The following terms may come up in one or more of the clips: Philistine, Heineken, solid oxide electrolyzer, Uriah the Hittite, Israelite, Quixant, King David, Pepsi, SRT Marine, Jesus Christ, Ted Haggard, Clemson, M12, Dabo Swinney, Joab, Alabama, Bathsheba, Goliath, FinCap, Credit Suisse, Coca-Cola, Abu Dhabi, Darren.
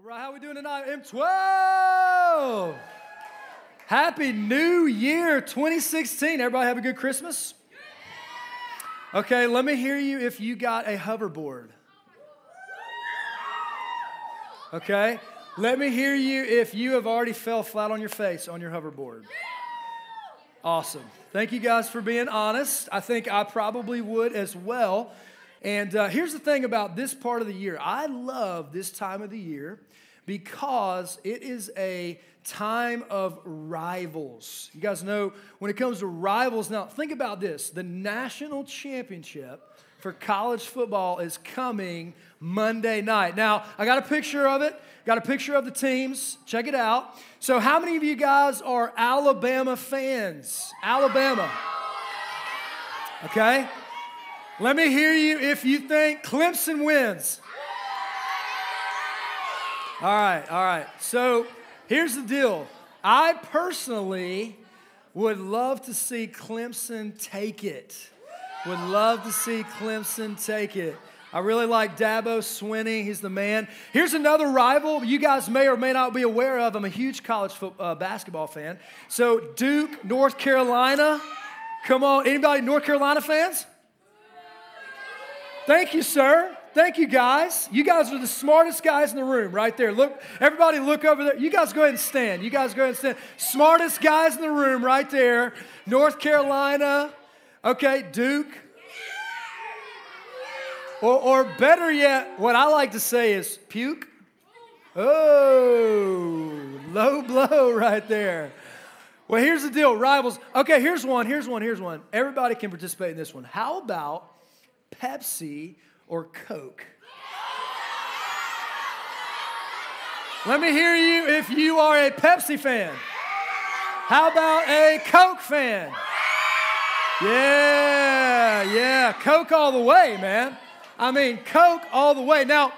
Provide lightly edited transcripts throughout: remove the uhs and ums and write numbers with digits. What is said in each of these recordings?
All right, how we doing tonight, M12? Happy New Year 2016. Everybody have a good Christmas? Okay, let me hear you if you got a hoverboard. Okay, let me hear you if you have already fell flat on your face on your hoverboard. Awesome. Thank you guys for being honest. I think I probably would as well. And here's the thing about this part of the year. I love this time of the year because it is a time of rivals. You guys know when it comes to rivals, now think about this. The national championship for college football is coming Monday night. Now, I got a picture of it. Got a picture of the teams. Check it out. So how many of you guys are Alabama fans? Alabama. Okay. Let me hear you if you think Clemson wins. All right, all right. So here's the deal. I personally would love to see Clemson take it. Would love to see Clemson take it. I really like Dabo Swinney. He's the man. Here's another rival. You guys may or may not be aware of. I'm a huge college basketball fan. So Duke, North Carolina. Come on. Anybody North Carolina fans? Thank you, sir. Thank you, guys. You guys are the smartest guys in the room right there. Look, everybody look over there. You guys go ahead and stand. You guys go ahead and stand. Smartest guys in the room right there. North Carolina. Okay, Duke. Or better yet, what I like to say is puke. Oh, low blow right there. Well, here's the deal. Rivals. Okay, here's one. Everybody can participate in this one. How about Pepsi or Coke? Let me hear you if you are a Pepsi fan. How about a Coke fan? Yeah, Coke all the way, man. I mean, Coke all the way. Now,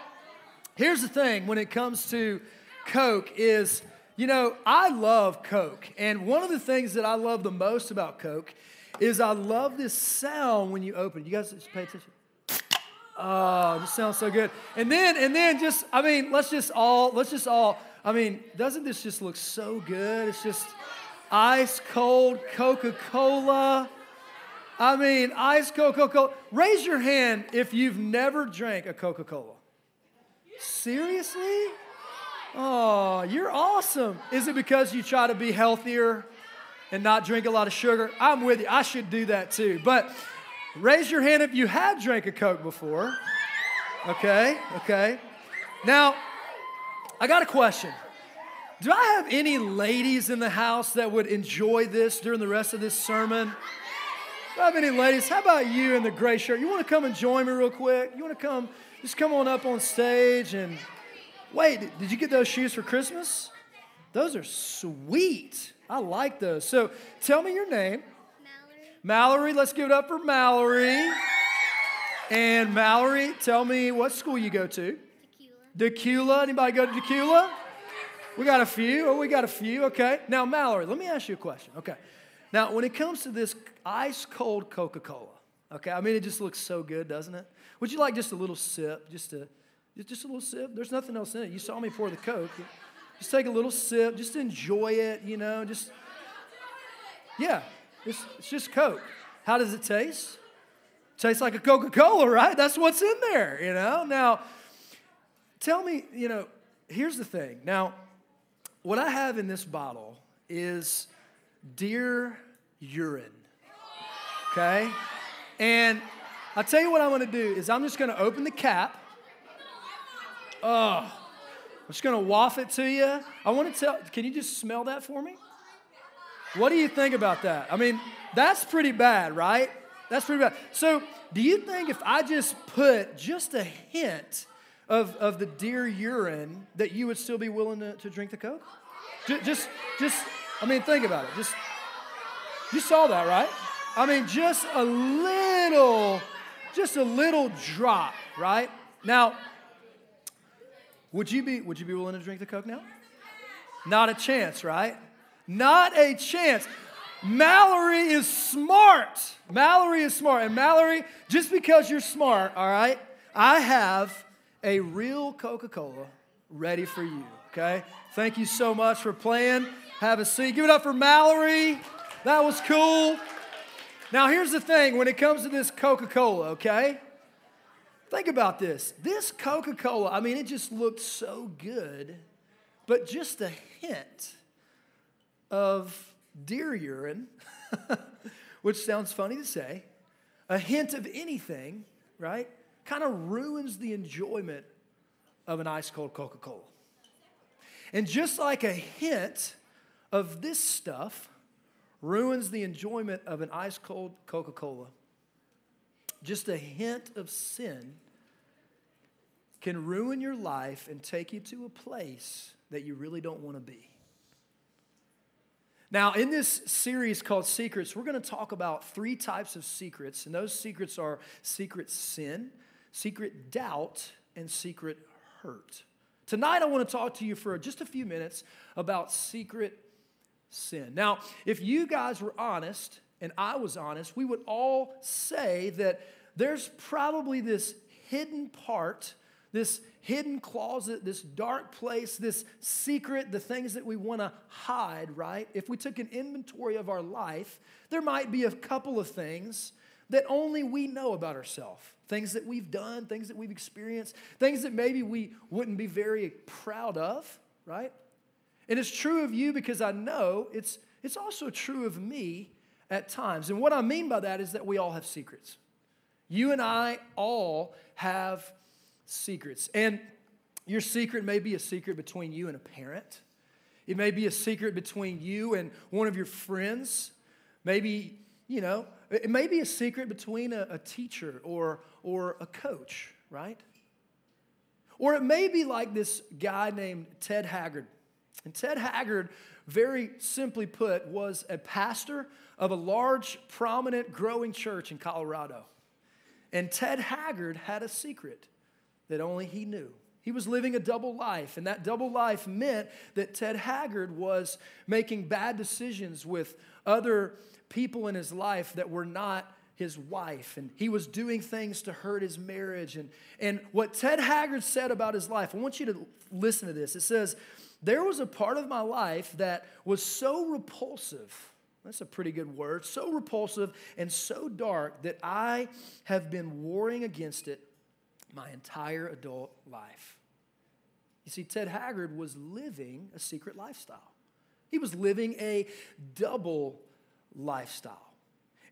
here's the thing when it comes to Coke is, you know, I love Coke. And one of the things that I love the most about Coke is I love this sound when you open. You guys just pay attention. Oh, this sounds so good. And then just, I mean, let's just all, I mean, doesn't this just look so good? It's just ice cold Coca-Cola. I mean, ice cold Coca-Cola. Raise your hand if you've never drank a Coca-Cola. Seriously? Oh, you're awesome. Is it because you try to be healthier and not drink a lot of sugar? I'm with you. I should do that too. But raise your hand if you had drank a Coke before. Okay. Now, I got a question. Do I have any ladies in the house that would enjoy this during the rest of this sermon? Do I have any ladies? How about you in the gray shirt? You want to come and join me real quick? You want to come, just come on up on stage and... Wait, did you get those shoes for Christmas? Those are sweet. I like those. So tell me your name. Mallory, let's give it up for Mallory. And Mallory, tell me what school you go to. Decula. Anybody go to Decula? We got a few. Okay. Now, Mallory, let me ask you a question. Okay. Now, when it comes to this ice-cold Coca-Cola, okay, I mean, it just looks so good, doesn't it? Would you like just a little sip? Just a little sip? There's nothing else in it. You saw me pour the Coke. Just take a little sip. Just enjoy it, you know. Just, yeah. It's just Coke. How does it taste? Tastes like a Coca-Cola, right? That's what's in there, you know? Now, tell me, you know, here's the thing. Now, what I have in this bottle is deer urine, okay? And I'll tell you what I'm going to do is I'm just going to open the cap. Oh, I'm just going to waft it to you. I want to tell, can you just smell that for me? What do you think about that? I mean, that's pretty bad, right? That's pretty bad. So do you think if I just put just a hint of the deer urine that you would still be willing to drink the Coke? Just, I mean, think about it. Just, you saw that, right? I mean, just a little drop, right? Now, would you be willing to drink the Coke now? Not a chance, right? Not a chance. Mallory is smart. And Mallory, just because you're smart, all right, I have a real Coca-Cola ready for you, okay? Thank you so much for playing. Have a seat. Give it up for Mallory. That was cool. Now, here's the thing. When it comes to this Coca-Cola, okay, think about this. This Coca-Cola, I mean, it just looked so good, but just a hint of deer urine, which sounds funny to say, a hint of anything, right, kind of ruins the enjoyment of an ice-cold Coca-Cola. And just like a hint of this stuff ruins the enjoyment of an ice-cold Coca-Cola, just a hint of sin can ruin your life and take you to a place that you really don't want to be. Now, in this series called Secrets, we're going to talk about three types of secrets, and those secrets are secret sin, secret doubt, and secret hurt. Tonight, I want to talk to you for just a few minutes about secret sin. Now, if you guys were honest, and I was honest, we would all say that there's probably this hidden part, this hidden closet, this dark place, this secret, the things that we want to hide, right? If we took an inventory of our life, there might be a couple of things that only we know about ourselves, things that we've done, things that we've experienced, things that maybe we wouldn't be very proud of, right? And it's true of you because I know it's also true of me at times. And what I mean by that is that we all have secrets. You and I all have secrets. And your secret may be a secret between you and a parent. It may be a secret between you and one of your friends. Maybe, you know, it may be a secret between a teacher or a coach, right? Or it may be like this guy named Ted Haggard. And Ted Haggard, very simply put, was a pastor of a large, prominent, growing church in Colorado. And Ted Haggard had a secret that only he knew. He was living a double life, and that double life meant that Ted Haggard was making bad decisions with other people in his life that were not his wife, and he was doing things to hurt his marriage. And what Ted Haggard said about his life, I want you to listen to this. It says, "There was a part of my life that was so repulsive," that's a pretty good word, "so repulsive and so dark that I have been warring against it my entire adult life." You see, Ted Haggard was living a secret lifestyle. He was living a double lifestyle.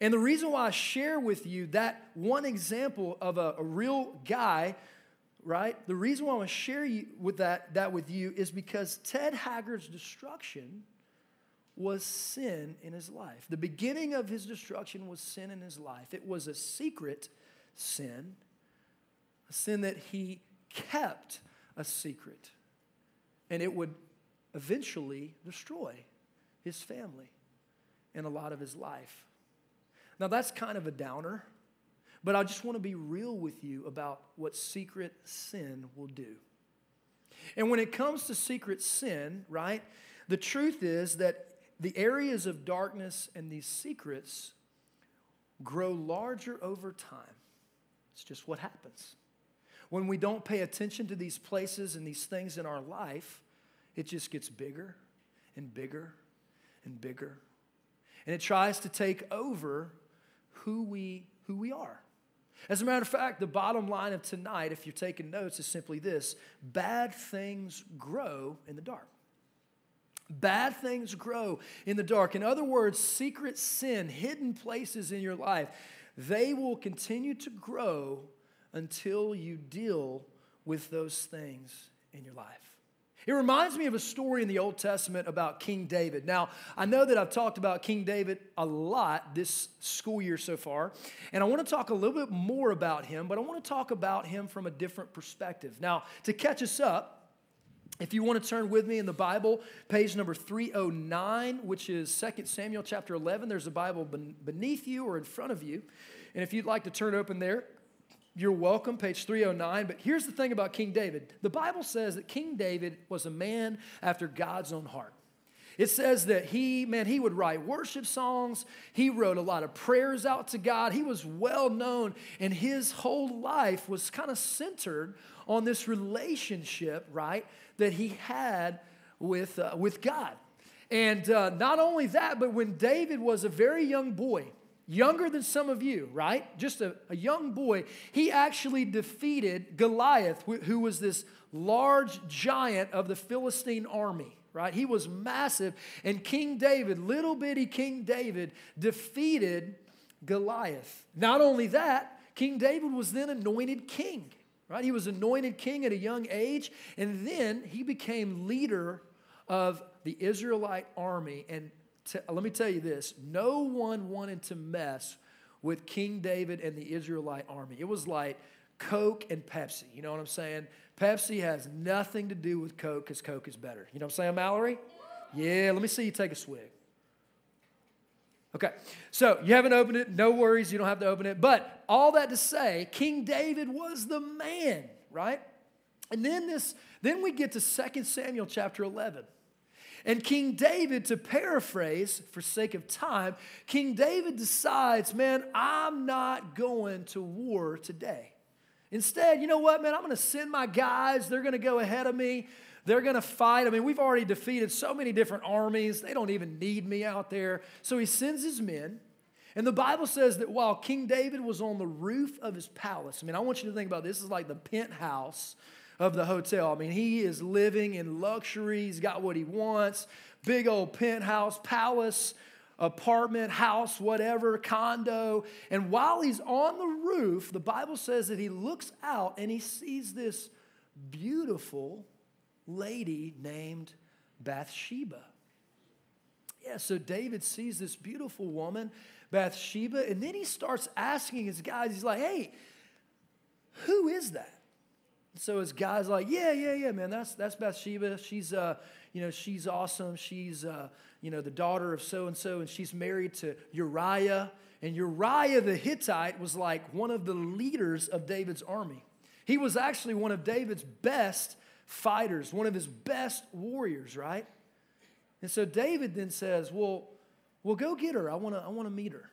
And the reason why I share with you that one example of a real guy, right? The reason why I want to share you with that with you is because Ted Haggard's destruction was sin in his life. The beginning of his destruction was sin in his life. It was a secret sin. A sin that he kept a secret, and it would eventually destroy his family and a lot of his life. Now, that's kind of a downer, but I just want to be real with you about what secret sin will do. And when it comes to secret sin, right, the truth is that the areas of darkness and these secrets grow larger over time. It's just what happens. When we don't pay attention to these places and these things in our life, it just gets bigger and bigger and bigger. And it tries to take over who we are. As a matter of fact, the bottom line of tonight, if you're taking notes, is simply this: bad things grow in the dark. Bad things grow in the dark. In other words, secret sin, hidden places in your life, they will continue to grow until you deal with those things in your life. It reminds me of a story in the Old Testament about King David. Now, I know that I've talked about King David a lot this school year so far, and I want to talk a little bit more about him, but I want to talk about him from a different perspective. Now, to catch us up, if you want to turn with me in the Bible, page number 309, which is 2 Samuel chapter 11, there's a Bible beneath you or in front of you, and if you'd like to turn open there, you're welcome, page 309. But here's the thing about King David. The Bible says that King David was a man after God's own heart. It says that he would write worship songs. He wrote a lot of prayers out to God. He was well known, and his whole life was kind of centered on this relationship, right, that he had with God. And not only that, but when David was a very young boy, younger than some of you, right, just a young boy, he actually defeated Goliath, who was this large giant of the Philistine army. Right? He was massive, and King David, little bitty King David, defeated Goliath. Not only that, King David was then anointed king, right? He was anointed king at a young age, and then he became leader of the Israelite army. And let me tell you this, no one wanted to mess with King David and the Israelite army. It was like Coke and Pepsi, you know what I'm saying? Pepsi has nothing to do with Coke because Coke is better. You know what I'm saying, Mallory? Yeah, let me see you take a swig. Okay, so you haven't opened it. No worries, you don't have to open it. But all that to say, King David was the man, right? And then we get to 2 Samuel chapter 11. And King David, to paraphrase for sake of time, King David decides, man, I'm not going to war today. Instead, you know what, man, I'm going to send my guys. They're going to go ahead of me. They're going to fight. I mean, we've already defeated so many different armies. They don't even need me out there. So he sends his men. And the Bible says that while King David was on the roof of his palace, I mean, I want you to think about this. This is like the penthouse of the hotel. I mean, he is living in luxury. He's got what he wants. Big old penthouse, palace, apartment, house, whatever, condo. And while he's on the roof, the Bible says that he looks out and he sees this beautiful lady named Bathsheba. Yeah, so David sees this beautiful woman, Bathsheba, and then he starts asking his guys, he's like, hey, who is that? So his guy's like, yeah, man, that's Bathsheba. She's, she's awesome. She's, the daughter of so-and-so, and she's married to Uriah. And Uriah the Hittite was like one of the leaders of David's army. He was actually one of David's best fighters, one of his best warriors, right? And so David then says, well, go get her. I want to meet her.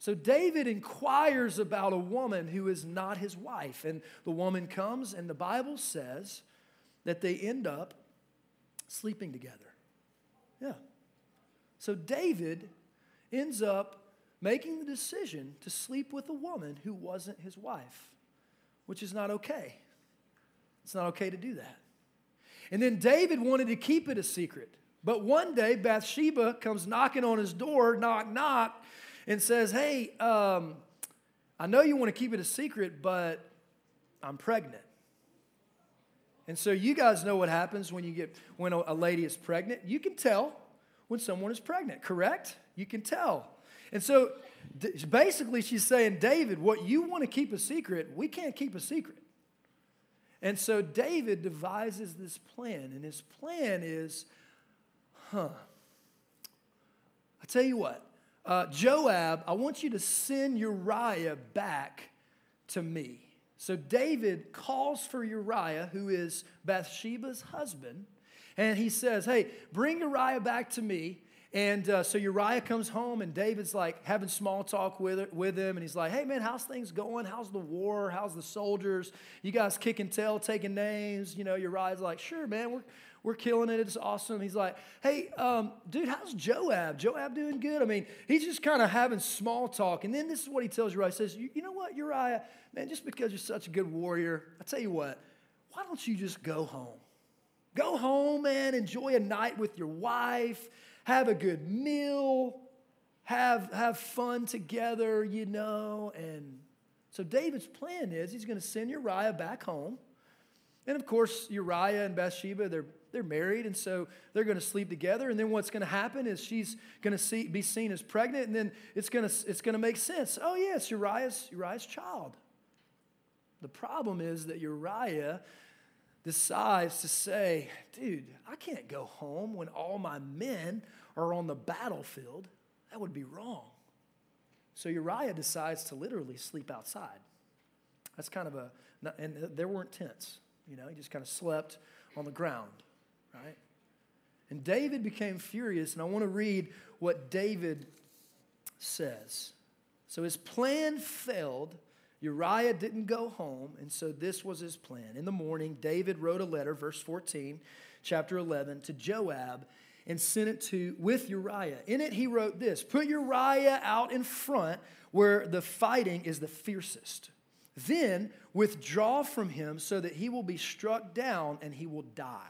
So David inquires about a woman who is not his wife. And the woman comes, and the Bible says that they end up sleeping together. Yeah. So David ends up making the decision to sleep with a woman who wasn't his wife, which is not okay. It's not okay to do that. And then David wanted to keep it a secret. But one day, Bathsheba comes knocking on his door, knock, knock, and says, hey, I know you want to keep it a secret, but I'm pregnant. And so you guys know what happens when a lady is pregnant. You can tell when someone is pregnant, correct? You can tell. And so basically she's saying, David, what you want to keep a secret, we can't keep a secret. And so David devises this plan, and his plan is, I tell you what. Joab, I want you to send Uriah back to me. So David calls for Uriah, who is Bathsheba's husband, and he says, hey, bring Uriah back to me. And so Uriah comes home, and David's like having small talk with him, and he's like, hey, man, how's things going? How's the war? How's the soldiers? You guys kicking tail, taking names? You know, Uriah's like, sure, man, we're killing it. It's awesome. He's like, hey, dude, how's Joab? Joab doing good? I mean, he's just kind of having small talk. And then this is what he tells Uriah. He says, you know what, Uriah, man, just because you're such a good warrior, I tell you what, why don't you just go home? Go home, man. Enjoy a night with your wife. Have a good meal. Have fun together, you know. And so David's plan is he's going to send Uriah back home. And, of course, Uriah and Bathsheba, they're married, and so they're going to sleep together. And then what's going to happen is she's going to be seen as pregnant, and then it's going to make sense. Oh, yeah, it's Uriah's child. The problem is that Uriah decides to say, dude, I can't go home when all my men are on the battlefield. That would be wrong. So Uriah decides to literally sleep outside. That's kind of and there weren't tents. You know, he just kind of slept on the ground, right? And David became furious, and I want to read what David says. So his plan failed. Uriah didn't go home, and so this was his plan. In the morning, David wrote a letter, verse 14, chapter 11, to Joab and sent it to with Uriah. In it, he wrote this: put Uriah out in front where the fighting is the fiercest. Then withdraw from him so that he will be struck down and he will die.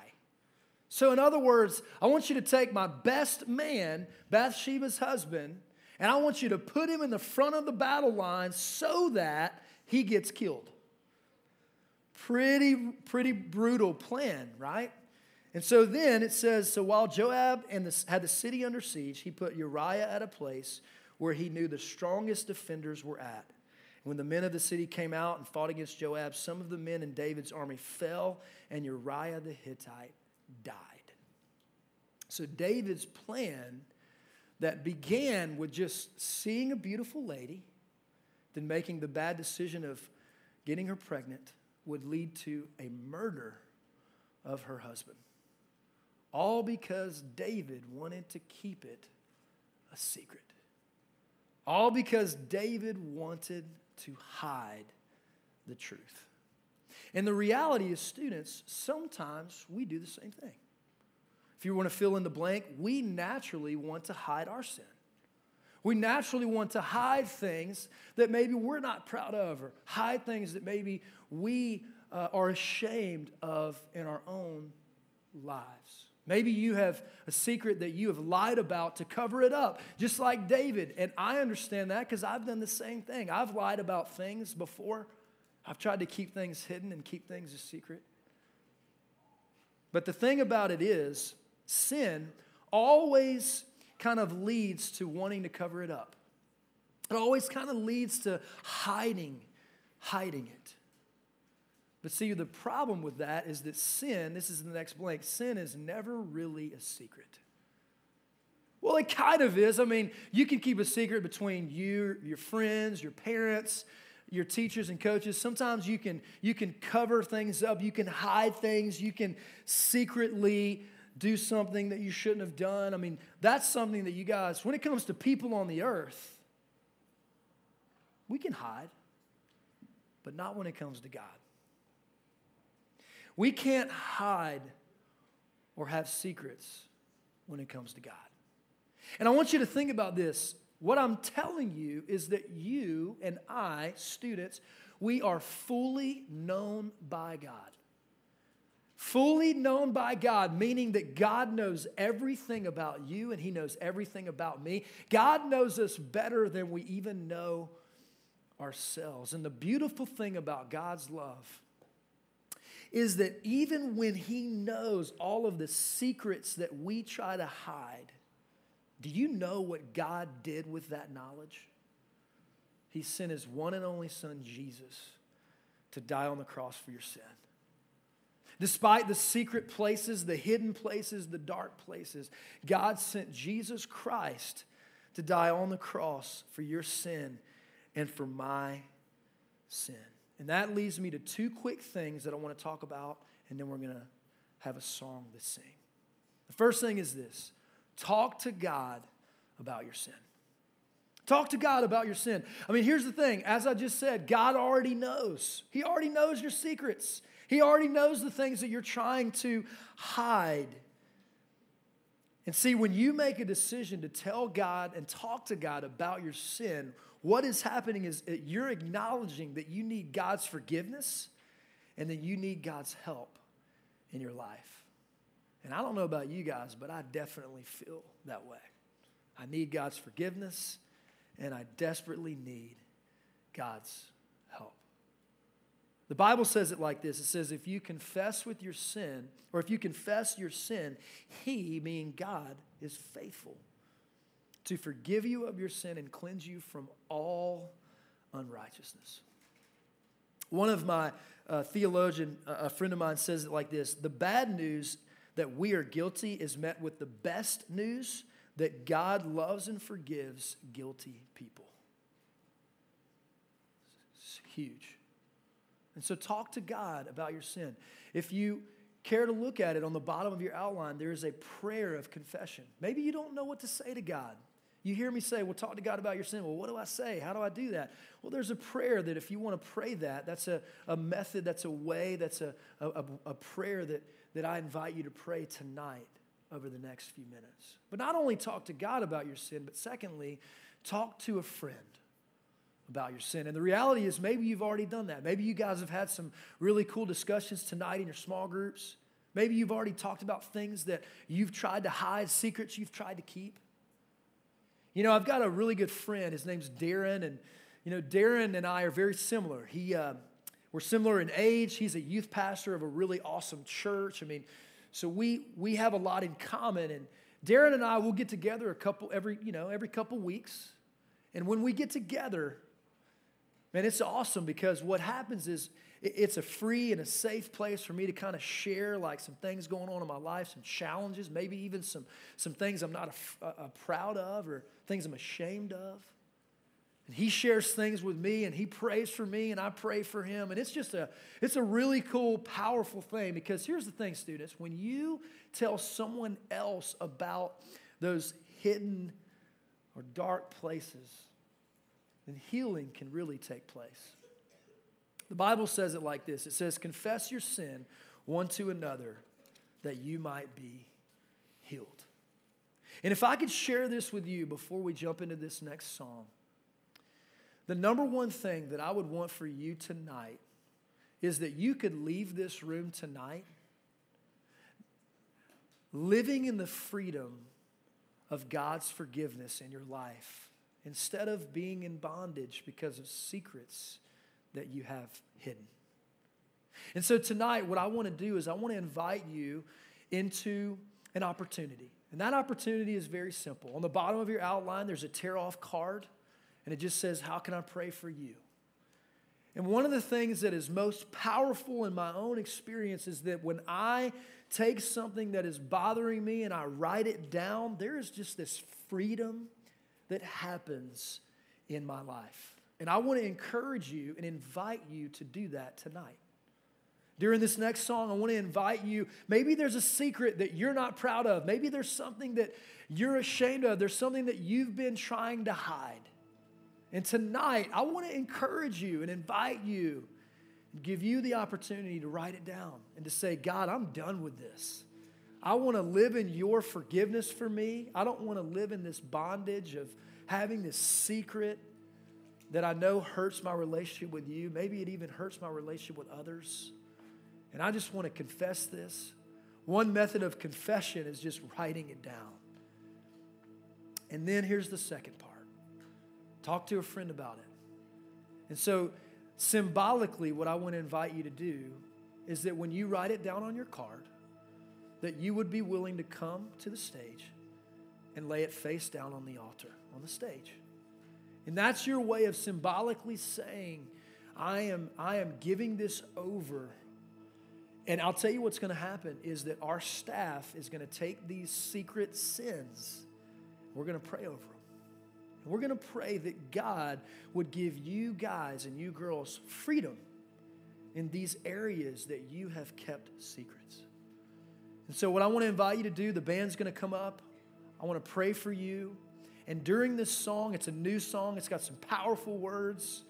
So in other words, I want you to take my best man, Bathsheba's husband, and I want you to put him in the front of the battle line so that he gets killed. Pretty brutal plan, right? And so then it says, so while Joab had the city under siege, he put Uriah at a place where he knew the strongest defenders were at. When the men of the city came out and fought against Joab, some of the men in David's army fell, and Uriah the Hittite died. So David's plan that began with just seeing a beautiful lady, then making the bad decision of getting her pregnant, would lead to a murder of her husband. All because David wanted to keep it a secret. All because David wanted to hide the truth. And the reality is, students, sometimes we do the same thing. If you want to fill in the blank, we naturally want to hide our sin. We naturally want to hide things that maybe we're not proud of, or hide things that maybe we are ashamed of in our own lives. Maybe you have a secret that you have lied about to cover it up, just like David. And I understand that because I've done the same thing. I've lied about things before. I've tried to keep things hidden and keep things a secret. But the thing about it is, sin always kind of leads to wanting to cover it up. It always kind of leads to hiding it. But see, the problem with that is that sin, this is the next blank, sin is never really a secret. Well, it kind of is. I mean, you can keep a secret between you, your friends, your parents, your teachers and coaches. Sometimes you can cover things up. You can hide things. You can secretly do something that you shouldn't have done. I mean, that's something that you guys, when it comes to people on the earth, we can hide, but not when it comes to God. We can't hide or have secrets when it comes to God. And I want you to think about this. What I'm telling you is that you and I, students, we are fully known by God. Fully known by God, meaning that God knows everything about you and he knows everything about me. God knows us better than we even know ourselves. And the beautiful thing about God's love is that even when he knows all of the secrets that we try to hide, do you know what God did with that knowledge? He sent his one and only son, Jesus, to die on the cross for your sin. Despite the secret places, the hidden places, the dark places, God sent Jesus Christ to die on the cross for your sin and for my sin. And that leads me to two quick things that I want to talk about, and then we're going to have a song to sing. The first thing is this: talk to God about your sin. Talk to God about your sin. I mean, here's the thing. As I just said, God already knows. He already knows your secrets. He already knows the things that you're trying to hide. And see, when you make a decision to tell God and talk to God about your sin, what is happening is you're acknowledging that you need God's forgiveness and that you need God's help in your life. And I don't know about you guys, but I definitely feel that way. I need God's forgiveness, and I desperately need God's help. The Bible says it like this. It says, if you confess with your sin, or if you confess your sin, he, meaning God, is faithful to forgive you of your sin and cleanse you from all unrighteousness. One of my theologian, a friend of mine, says it like this: the bad news that we are guilty is met with the best news that God loves and forgives guilty people. It's huge. And so talk to God about your sin. If you care to look at it, on the bottom of your outline, there is a prayer of confession. Maybe you don't know what to say to God. You hear me say, well, talk to God about your sin. Well, what do I say? How do I do that? Well, there's a prayer that if you want to pray that, that's a method, that's a way, that's a prayer that I invite you to pray tonight over the next few minutes. But not only talk to God about your sin, but secondly, talk to a friend about your sin. And the reality is maybe you've already done that. Maybe you guys have had some really cool discussions tonight in your small groups. Maybe you've already talked about things that you've tried to hide, secrets you've tried to keep. You know, I've got a really good friend. His name's Darren, and you know, Darren and I are very similar. We're similar in age. He's a youth pastor of a really awesome church. I mean, so we have a lot in common. And Darren and I will get together every couple weeks. And when we get together, man, it's awesome because what happens is it's a free and a safe place for me to kind of share like some things going on in my life, some challenges, maybe even some things I'm not proud of or things I'm ashamed of. And he shares things with me, and he prays for me, and I pray for him. And it's just a really cool, powerful thing because here's the thing, students. When you tell someone else about those hidden or dark places, then healing can really take place. The Bible says it like this. It says, confess your sin one to another that you might be healed. And if I could share this with you before we jump into this next psalm, the number one thing that I would want for you tonight is that you could leave this room tonight living in the freedom of God's forgiveness in your life instead of being in bondage because of secrets that you have hidden. And so tonight, what I want to do is I want to invite you into an opportunity. And that opportunity is very simple. On the bottom of your outline, there's a tear-off card, and it just says, how can I pray for you? And one of the things that is most powerful in my own experience is that when I take something that is bothering me and I write it down, there is just this freedom that happens in my life. And I want to encourage you and invite you to do that tonight. During this next song, I want to invite you. Maybe there's a secret that you're not proud of. Maybe there's something that you're ashamed of. There's something that you've been trying to hide. And tonight, I want to encourage you and invite you and give you the opportunity to write it down and to say, God, I'm done with this. I want to live in your forgiveness for me. I don't want to live in this bondage of having this secret that I know hurts my relationship with you. Maybe it even hurts my relationship with others. And I just want to confess this. One method of confession is just writing it down. And then here's the second part. Talk to a friend about it. And so symbolically, what I want to invite you to do is that when you write it down on your card, that you would be willing to come to the stage and lay it face down on the altar, on the stage. And that's your way of symbolically saying, I am giving this over. And I'll tell you what's going to happen is that our staff is going to take these secret sins. We're going to pray over them. And we're going to pray that God would give you guys and you girls freedom in these areas that you have kept secrets. And so what I want to invite you to do, the band's going to come up. I want to pray for you. And during this song, it's a new song. It's got some powerful words.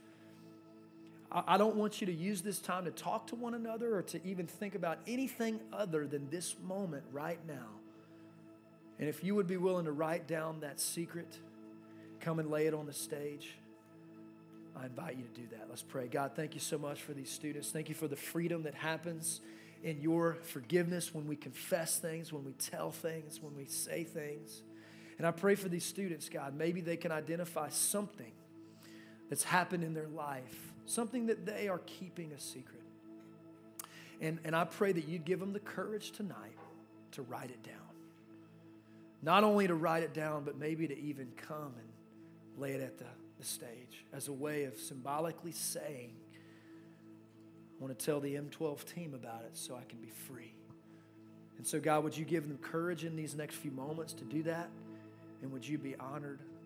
I don't want you to use this time to talk to one another or to even think about anything other than this moment right now. And if you would be willing to write down that secret, come and lay it on the stage, I invite you to do that. Let's pray. God, thank you so much for these students. Thank you for the freedom that happens in your forgiveness when we confess things, when we tell things, when we say things. And I pray for these students, God, maybe they can identify something that's happened in their life, something that they are keeping a secret. And I pray that you'd give them the courage tonight to write it down. Not only to write it down, but maybe to even come and lay it at the stage as a way of symbolically saying, I want to tell the M12 team about it so I can be free. And so, God, would you give them courage in these next few moments to do that? And would you be honored